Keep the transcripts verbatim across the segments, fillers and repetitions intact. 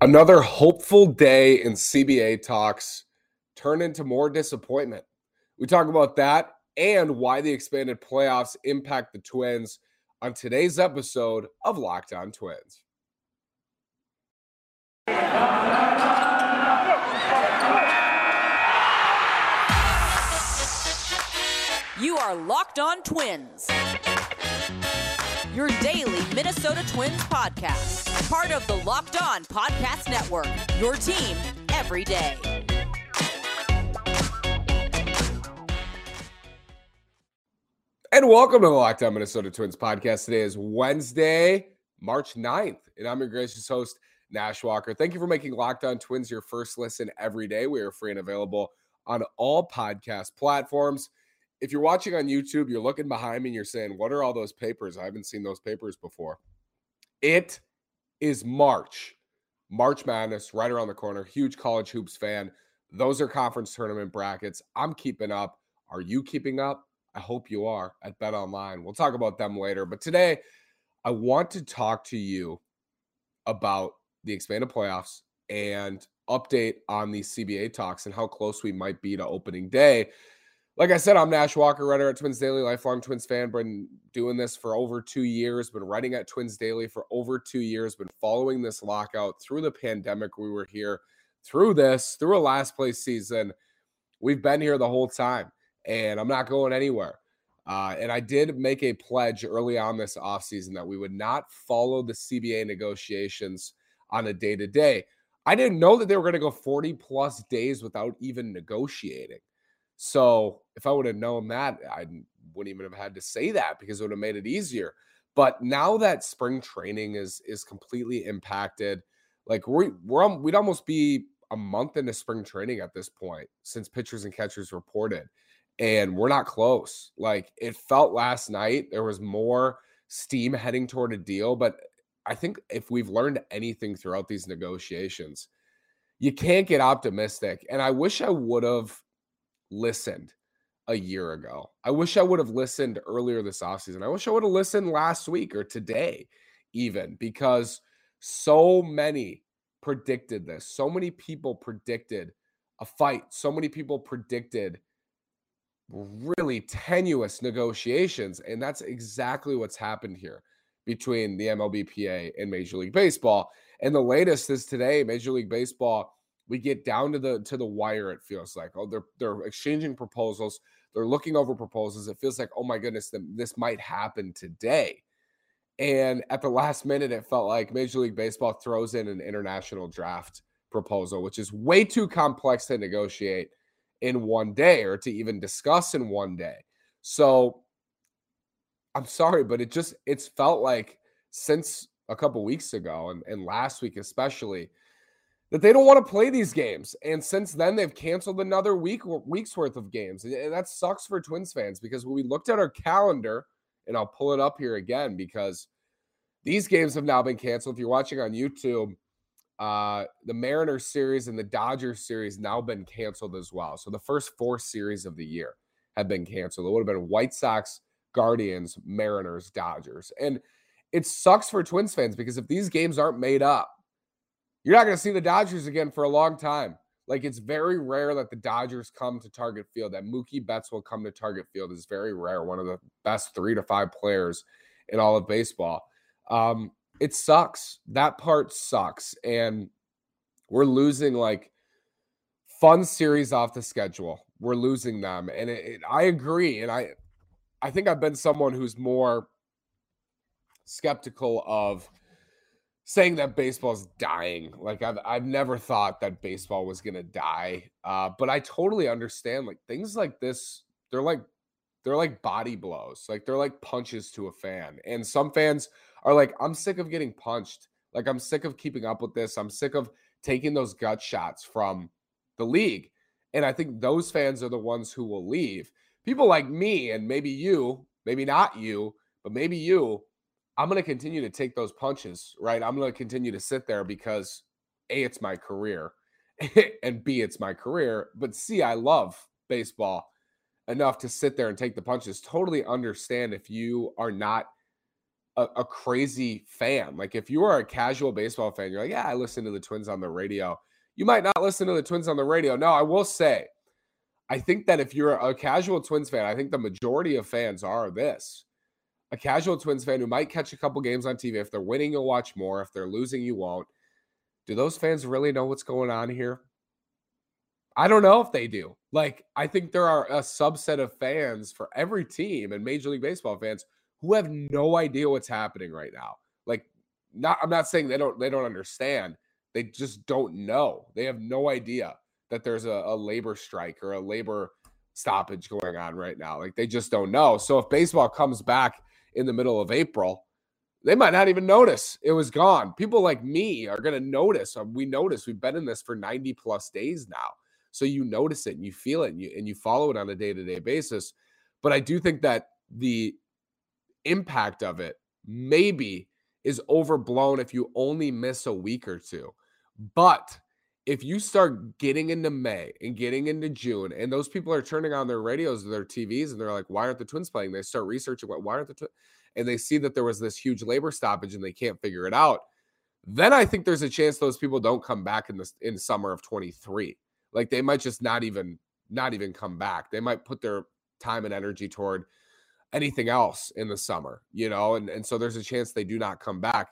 Another hopeful day in C B A talks turned into more disappointment. We talk about that and why the expanded playoffs impact the Twins on today's episode of Locked On Twins. You are Locked On Twins, your daily Minnesota Twins podcast, part of the Locked On Podcast Network, your team every day. And welcome to the Locked On Minnesota Twins podcast. Today is Wednesday, March ninth, and I'm your gracious host, Nash Walker. Thank you for making Locked On Twins your first listen every day. We are free and available on all podcast platforms. If you're watching on YouTube, you're looking behind me and you're saying, what are all those papers? I haven't seen those papers before. It is March. March Madness, right around the corner. Huge college hoops fan. Those are conference tournament brackets. I'm keeping up. Are you keeping up? I hope you are at BetOnline. We'll talk about them later. But today, I want to talk to you about the expanded playoffs and update on the C B A talks and how close we might be to opening day. Like I said, I'm Nash Walker, writer at Twins Daily, lifelong Twins fan. Been doing this for over two years, been writing at Twins Daily for over two years, been following this lockout through the pandemic. We were here through this, through a last place season. We've been here the whole time, and I'm not going anywhere. Uh, and I did make a pledge early on this offseason that we would not follow the C B A negotiations on a day-to-day. I didn't know that they were going to go forty-plus days without even negotiating. So if I would have known that, I wouldn't even have had to say that because it would have made it easier. But now that spring training is is completely impacted, like we we're, we're we'd almost be a month into spring training at this point since pitchers and catchers reported, and we're not close. Like it felt last night there was more steam heading toward a deal, but I think if we've learned anything throughout these negotiations, you can't get optimistic. And I wish I would have listened a year ago. I wish I would have listened earlier this offseason. I wish I would have listened last week or today even, because so many predicted this. So many people predicted a fight. So many people predicted really tenuous negotiations. And that's exactly what's happened here between the M L B P A and Major League Baseball. And the latest is today, Major League Baseball, we get down to the to the wire, it feels like. Oh, they're they're exchanging proposals. They're looking over proposals. It feels like, oh my goodness, this might happen today. And at the last minute, it felt like Major League Baseball throws in an international draft proposal, which is way too complex to negotiate in one day or to even discuss in one day. So I'm sorry, but it just it's felt like since a couple weeks ago and, and last week especially, that they don't want to play these games. And since then, they've canceled another week week's worth of games. And that sucks for Twins fans because when we looked at our calendar, and I'll pull it up here again because these games have now been canceled. If you're watching on YouTube, uh, the Mariners series and the Dodgers series now been canceled as well. So the first four series of the year have been canceled. It would have been White Sox, Guardians, Mariners, Dodgers. And it sucks for Twins fans because if these games aren't made up, you're not going to see the Dodgers again for a long time. Like, it's very rare that the Dodgers come to Target Field, that Mookie Betts will come to Target Field is very rare. One of the best three to five players in all of baseball. Um, it sucks. That part sucks. And we're losing, like, fun series off the schedule. We're losing them. And it, it, I agree. And I, I think I've been someone who's more skeptical of saying that baseball's dying. Like I've I've never thought that baseball was gonna die. Uh, but I totally understand, like, things like this, they're like they're like body blows, like they're like punches to a fan. And some fans are like, I'm sick of getting punched. Like, I'm sick of keeping up with this. I'm sick of taking those gut shots from the league. And I think those fans are the ones who will leave. People like me, and maybe you, maybe not you, but maybe you. I'm going to continue to take those punches, right? I'm going to continue to sit there because A, it's my career, and B, it's my career, but C, I love baseball enough to sit there and take the punches. Totally understand if you are not a, a crazy fan. Like if you are a casual baseball fan, you're like, yeah, I listen to the Twins on the radio. You might not listen to the Twins on the radio. Now, I will say, I think that if you're a casual Twins fan, I think the majority of fans are this. A casual Twins fan who might catch a couple games on T V. If they're winning, you'll watch more. If they're losing, you won't. Do those fans really know what's going on here? I don't know if they do. Like, I think there are a subset of fans for every team and Major League Baseball fans who have no idea what's happening right now. Like, not, I'm not saying they don't, they don't understand. They just don't know. They have no idea that there's a, a labor strike or a labor stoppage going on right now. Like, they just don't know. So if baseball comes back in the middle of April, they might not even notice it was gone. People like me are going to notice. We notice. We've been in this for ninety plus days now. So you notice it and you feel it and you, and you follow it on a day-to-day basis. But I do think that the impact of it maybe is overblown if you only miss a week or two. But if you start getting into May and getting into June and those people are turning on their radios or their T Vs and they're like, why aren't the Twins playing? They start researching, what, why aren't the Twins? And they see that there was this huge labor stoppage and they can't figure it out. Then I think there's a chance those people don't come back in the in summer of twenty-three. Like they might just not even, not even come back. They might put their time and energy toward anything else in the summer, you know? And, and so there's a chance they do not come back.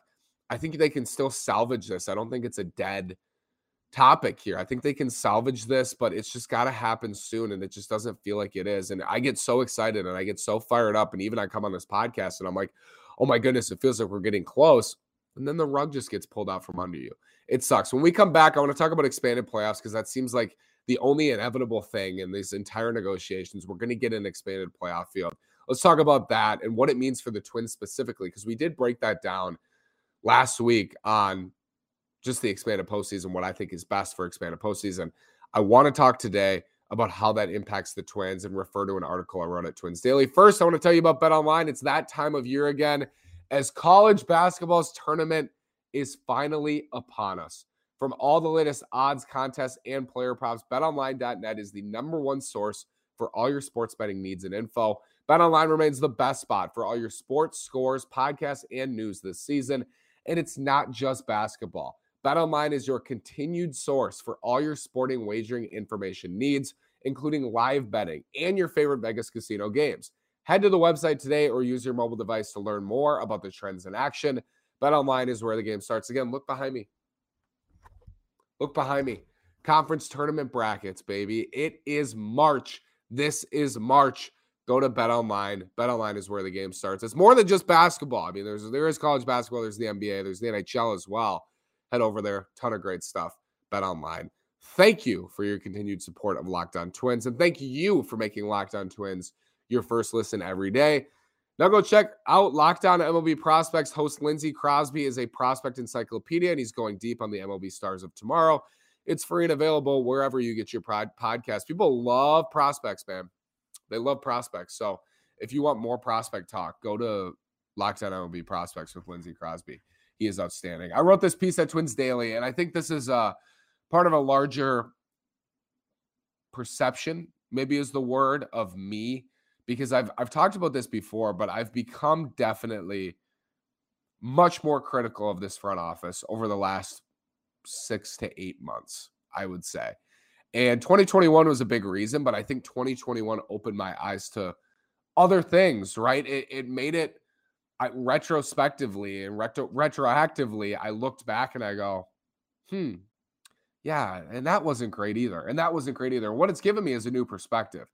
I think they can still salvage this. I don't think it's a dead topic here. I think they can salvage this, but it's just got to happen soon. And it just doesn't feel like it is. And I get so excited and I get so fired up. And even I come on this podcast and I'm like, oh my goodness, it feels like we're getting close. And then the rug just gets pulled out from under you. It sucks. When we come back, I want to talk about expanded playoffs because that seems like the only inevitable thing in these entire negotiations. We're going to get an expanded playoff field. Let's talk about that and what it means for the Twins specifically because we did break that down last week on just the expanded postseason, what I think is best for expanded postseason. I want to talk today about how that impacts the Twins and refer to an article I wrote at Twins Daily. First, I want to tell you about BetOnline. It's that time of year again. As college basketball's tournament is finally upon us. From all the latest odds, contests, and player props, bet online dot net is the number one source for all your sports betting needs and info. BetOnline remains the best spot for all your sports, scores, podcasts, and news this season. And it's not just basketball. BetOnline is your continued source for all your sporting wagering information needs, including live betting and your favorite Vegas casino games. Head to the website today or use your mobile device to learn more about the trends in action. BetOnline is where the game starts. Again, look behind me. Look behind me. Conference tournament brackets, baby. It is March. This is March. Go to BetOnline. BetOnline is where the game starts. It's more than just basketball. I mean, there's there is college basketball. There's the N B A. There's the N H L as well. Head over there. Ton of great stuff. BetOnline. Thank you for your continued support of Locked On Twins. And thank you for making Locked On Twins your first listen every day. Now go check out Locked On M L B Prospects. Host Lindsey Crosby is a prospect encyclopedia, and he's going deep on the M L B stars of tomorrow. It's free and available wherever you get your pod- podcast. People love prospects, man. They love prospects. So if you want more prospect talk, go to Locked On M L B Prospects with Lindsey Crosby. He is outstanding. I wrote this piece at Twins Daily, and I think this is uh, part of a larger perception, maybe is the word, of me. Because I've I've talked about this before, but I've become definitely much more critical of this front office over the last six to eight months, I would say. And twenty twenty-one was a big reason, but I think twenty twenty-one opened my eyes to other things, right? It, it made it I, retrospectively and retro, retroactively, I looked back and I go, hmm, yeah, and that wasn't great either. And that wasn't great either. What it's given me is a new perspective.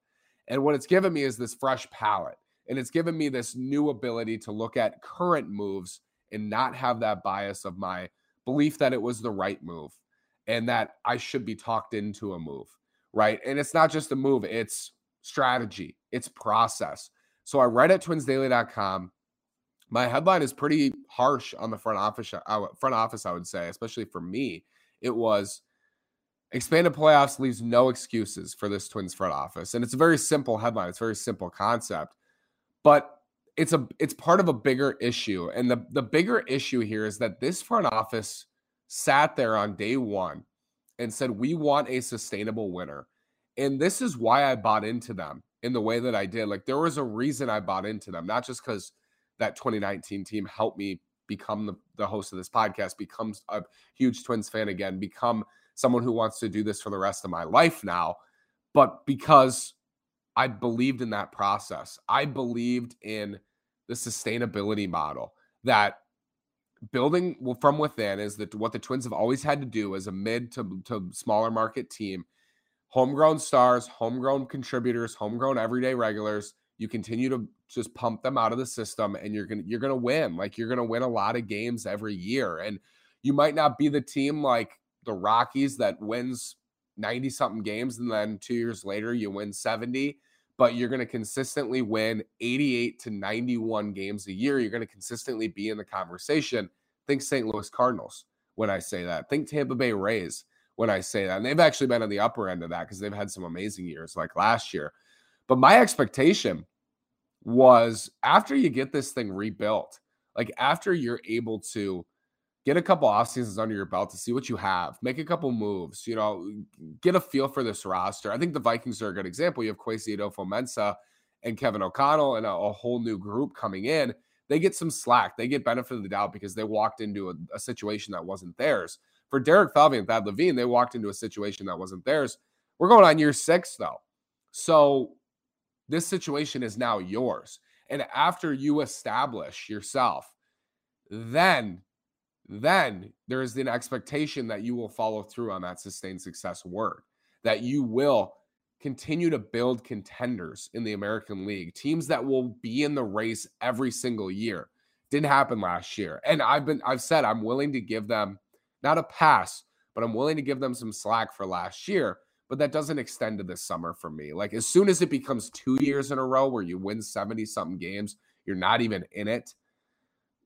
And what it's given me is this fresh palette. And it's given me this new ability to look at current moves and not have that bias of my belief that it was the right move and that I should be talked into a move, right? And it's not just a move, it's strategy, it's process. So I write at twins daily dot com. My headline is pretty harsh on the front office, front office, I would say, especially for me. It was, expanded playoffs leaves no excuses for this Twins front office. And it's a very simple headline. It's a very simple concept, but it's a it's part of a bigger issue. And the, the bigger issue here is that this front office sat there on day one and said, we want a sustainable winner. And this is why I bought into them in the way that I did. Like there was a reason I bought into them, not just because that twenty nineteen team helped me become the, the host of this podcast, become a huge Twins fan again, become someone who wants to do this for the rest of my life now. But because I believed in that process, I believed in the sustainability model that building from within is that what the Twins have always had to do as a mid to, to smaller market team. Homegrown stars, homegrown contributors, homegrown everyday regulars. You continue to just pump them out of the system, and you're gonna you're gonna win. Like, you're gonna win a lot of games every year, and you might not be the team like the Rockies that wins ninety something games and then two years later you win seventy, but you're gonna consistently win eighty-eight to ninety-one games a year. You're gonna consistently be in the conversation. Think Saint Louis Cardinals when I say that. Think Tampa Bay Rays when I say that. And they've actually been on the upper end of that because they've had some amazing years like last year. But my expectation was, after you get this thing rebuilt, like after you're able to get a couple off seasons under your belt to see what you have, make a couple moves, you know, get a feel for this roster. I think the Vikings are a good example. You have Kwesi Fomenza and Kevin O'Connell and a, a whole new group coming in. They get some slack. They get benefit of the doubt because they walked into a, a situation that wasn't theirs. For Derek Falvey and Thad Levine, they walked into a situation that wasn't theirs. We're going on year six, though. So this situation is now yours. And after you establish yourself, then, then there is an expectation that you will follow through on that sustained success word, that you will continue to build contenders in the American League, teams that will be in the race every single year. Didn't happen last year. And I've been, I've said I'm willing to give them not a pass, but I'm willing to give them some slack for last year, but that doesn't extend to this summer for me. Like, as soon as it becomes two years in a row where you win seventy something games, you're not even in it,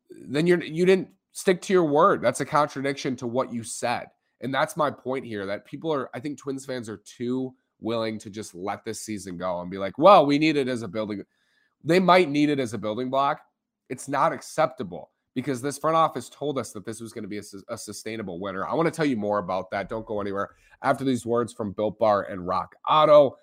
then you're, you didn't stick to your word. That's a contradiction to what you said. And that's my point here, that people are, I think Twins fans are too willing to just let this season go and be like, well, we need it as a building. They might need it as a building block. It's not acceptable, because this front office told us that this was going to be a, a sustainable winner. I want to tell you more about that. Don't go anywhere. After these words from Built Bar and Rock Auto.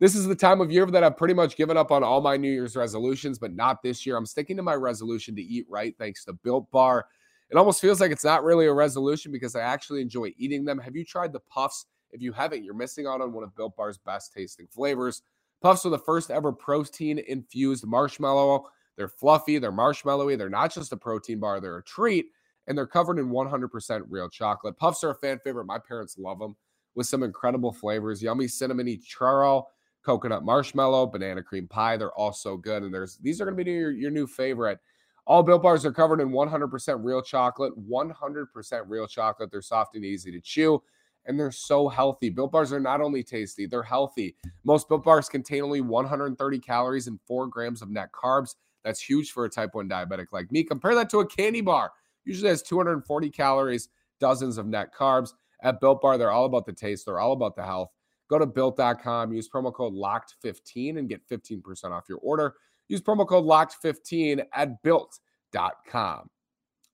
This is the time of year that I've pretty much given up on all my New Year's resolutions, but not this year. I'm sticking to my resolution to eat right thanks to Built Bar. It almost feels like it's not really a resolution because I actually enjoy eating them. Have you tried the Puffs? If you haven't, you're missing out on one of Built Bar's best tasting flavors. Puffs are the first ever protein-infused marshmallow. They're fluffy, they're marshmallowy, they're not just a protein bar, they're a treat, and they're covered in one hundred percent real chocolate. Puffs are a fan favorite. My parents love them, with some incredible flavors. Yummy cinnamony churro, coconut marshmallow, banana cream pie. They're all so good, and there's these are going to be your, your new favorite. All Built Bars are covered in one hundred percent real chocolate, one hundred percent real chocolate. They're soft and easy to chew, and they're so healthy. Built Bars are not only tasty, they're healthy. Most Built Bars contain only one hundred thirty calories and four grams of net carbs. That's huge for a type one diabetic like me. Compare that to a candy bar. Usually has two hundred forty calories, dozens of net carbs. At Built Bar, they're all about the taste. They're all about the health. Go to built dot com. Use promo code locked fifteen and get fifteen percent off your order. Use promo code locked fifteen at built dot com.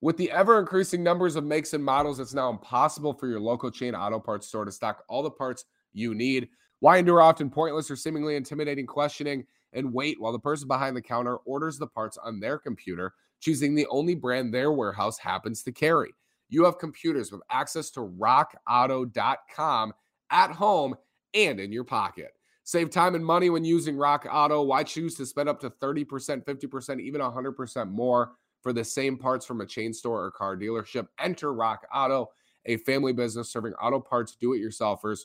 With the ever-increasing numbers of makes and models, it's now impossible for your local chain auto parts store to stock all the parts you need. Why endure often pointless or seemingly intimidating questioning and wait while the person behind the counter orders the parts on their computer, choosing the only brand their warehouse happens to carry? You have computers with access to rock auto dot com at home and in your pocket. Save time and money when using Rock Auto. Why choose to spend up to thirty percent, fifty percent, even one hundred percent more for the same parts from a chain store or car dealership? Enter Rock Auto, a family business serving auto parts do-it-yourselfers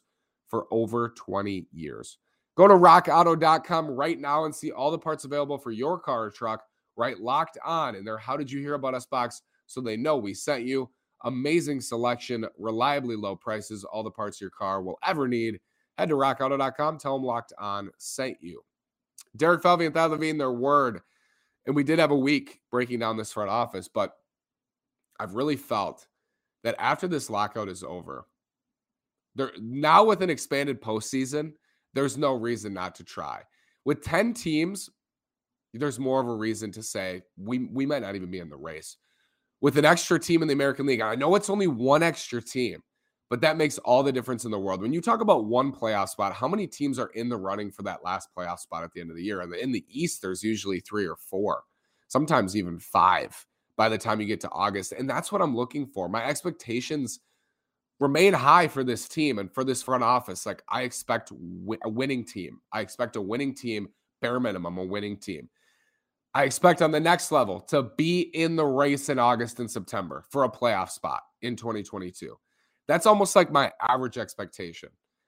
for over twenty years. Go to rock auto dot com right now and see all the parts available for your car or truck. Right, Locked On in their How Did You Hear About Us box, so they know we sent you. Amazing selection, reliably low prices, all the parts your car will ever need. Head to rock auto dot com. Tell them Locked On sent you. Derek Falvey and Thad Levine, their word. And we did have a week breaking down this front office, but I've really felt that after this lockout is over, there now with an expanded postseason, there's no reason not to try. With ten teams, there's more of a reason to say we we might not even be in the race. With an extra team in the American League, I know it's only one extra team, but that makes all the difference in the world. When you talk about one playoff spot, how many teams are in the running for that last playoff spot at the end of the year? And in the East, there's usually three or four. sometimes even five by the time you get to August. And that's what I'm looking for. My expectations remain high for this team and for this front office. Like, I expect wi- a winning team. I expect a winning team, bare minimum, a winning team. I expect on the next level to be in the race in August and September for a playoff spot in twenty twenty-two. That's almost like my average expectation.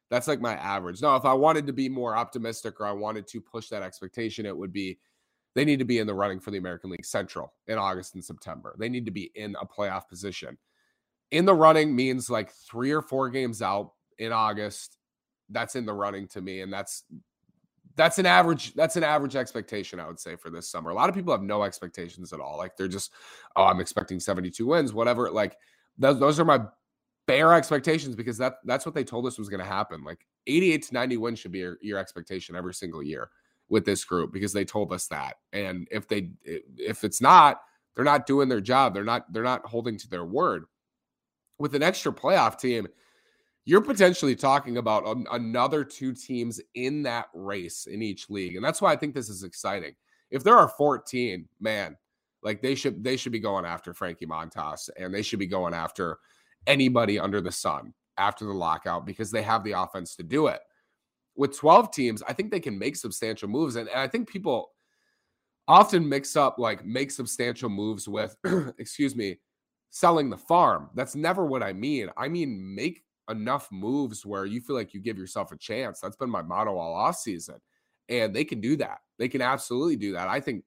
That's like my average. Now, if I wanted to be more optimistic or I wanted to push that expectation, it would be they need to be in the running for the American League Central in August and September. They need to be in a playoff position. In the running means like three or four games out in August. That's in the running to me, and that's That's an average, that's an average expectation, I would say, for this summer. A lot of people have no expectations at all. Like, they're just, oh, I'm expecting seventy-two wins, whatever. Like, those, those are my bare expectations because that that's what they told us was going to happen. Like, eighty-eight to ninety wins should be your, your expectation every single year with this group because they told us that. And if they if it's not, they're not doing their job. They're not they're not holding to their word. With an extra playoff team, you're potentially talking about an, another two teams in that race in each league. And that's why I think this is exciting. If there are fourteen, man, like they should, they should be going after Frankie Montas, and they should be going after anybody under the sun after the lockout because they have the offense to do it. With twelve teams, I think they can make substantial moves. And, and I think people often mix up, like, make substantial moves with, excuse me, selling the farm. That's never what I mean. I mean, make enough moves where you feel like you give yourself a chance. That's been my motto all offseason. And they can do that. They can absolutely do that, I think,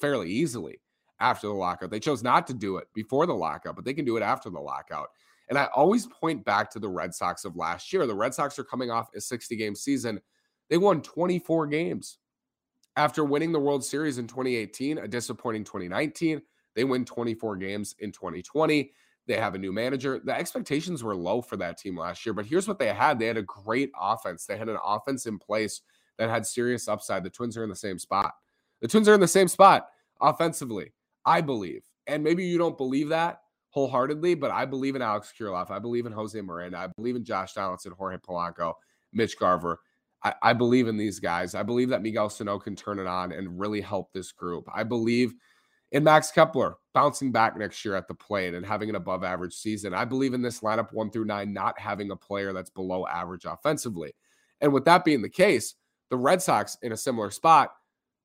fairly easily after the lockout. They chose not to do it before the lockout, but they can do it after the lockout. And I always point back to the Red Sox of last year. The Red Sox are coming off a sixty-game season. They won twenty-four games. After winning the World Series in twenty eighteen, a disappointing twenty nineteen, they win twenty-four games in twenty twenty. They have a new manager. The expectations were low for that team last year, but here's what they had. They had a great offense. They had an offense in place that had serious upside. The Twins are in the same spot. The Twins are in the same spot offensively, I believe. And maybe you don't believe that wholeheartedly, but I believe in Alex Kirilloff. I believe in Jose Miranda. I believe in Josh Donaldson, Jorge Polanco, Mitch Garver. I, I believe in these guys. I believe that Miguel Sano can turn it on and really help this group. I believe and Max Kepler bouncing back next year at the plate and having an above average season. I believe in this lineup one through nine, not having a player that's below average offensively. And with that being the case, the Red Sox in a similar spot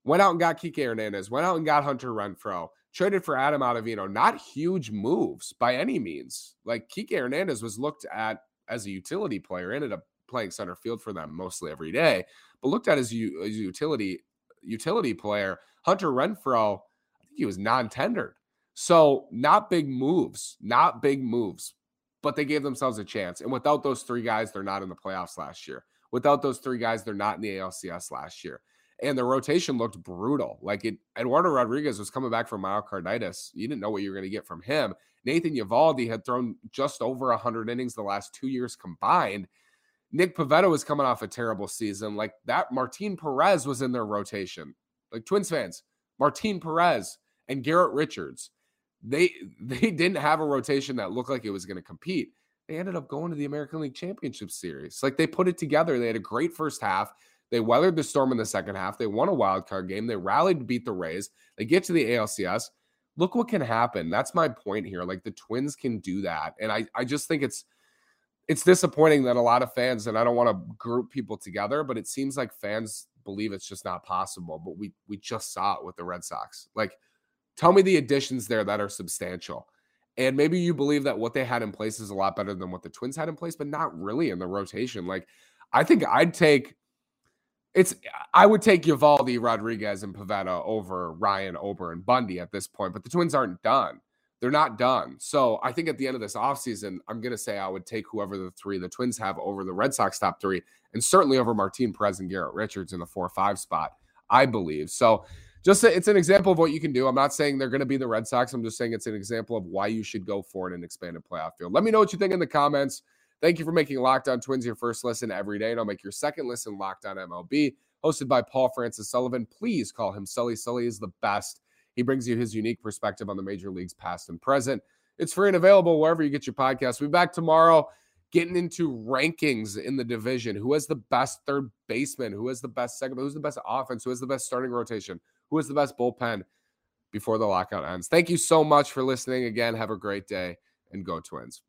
went out and got Kike Hernandez, went out and got Hunter Renfroe, traded for Adam Ottavino. Not huge moves by any means. Like, Kike Hernandez was looked at as a utility player, ended up playing center field for them mostly every day, but looked at as a utility, utility player. Hunter Renfroe, he was non-tendered. So not big moves, not big moves, but they gave themselves a chance. And without those three guys, they're not in the playoffs last year. Without those three guys, they're not in the A L C S last year. And the rotation looked brutal. Like, it, Eduardo Rodriguez was coming back from myocarditis. You didn't know what you were going to get from him. Nathan Eovaldi had thrown just over one hundred innings the last two years combined. Nick Pavetta was coming off a terrible season. Like, that Martin Perez was in their rotation. Like, Twins fans, Martin Perez and Garrett Richards, they they didn't have a rotation that looked like it was going to compete. They ended up going to the American League Championship Series. Like, they put it together. They had a great first half. They weathered the storm in the second half. They won a wild card game. They rallied to beat the Rays. They get to the A L C S. Look what can happen. That's my point here. Like, the Twins can do that. And I, I just think it's it's disappointing that a lot of fans, and I don't want to group people together, but it seems like fans believe it's just not possible. But we we just saw it with the Red Sox. Like, tell me the additions there that are substantial. And maybe you believe that what they had in place is a lot better than what the Twins had in place, but not really in the rotation. Like, I think I'd take it's, I would take Eovaldi, Rodriguez, and Pavetta over Ryan, Ober, and Bundy at this point, but the Twins aren't done. They're not done. So I think at the end of this offseason, I'm going to say I would take whoever the three the Twins have over the Red Sox top three, and certainly over Martin Perez and Garrett Richards in the four or five spot, I believe. So, Just a, it's an example of what you can do. I'm not saying they're going to be the Red Sox. I'm just saying it's an example of why you should go for it in an expanded playoff field. Let me know what you think in the comments. Thank you for making Locked On Twins your first listen every day, and I'll make your second listen Locked On M L B, hosted by Paul Francis Sullivan. Please call him Sully. Sully is the best. He brings you his unique perspective on the major leagues past and present. It's free and available wherever you get your podcasts. We'll be back tomorrow getting into rankings in the division. Who has the best third baseman? Who has the best second? Who's the best offense? Who has the best starting rotation? Who is the best bullpen? before the lockout ends. Thank you so much for listening. Again, have a great day and go Twins.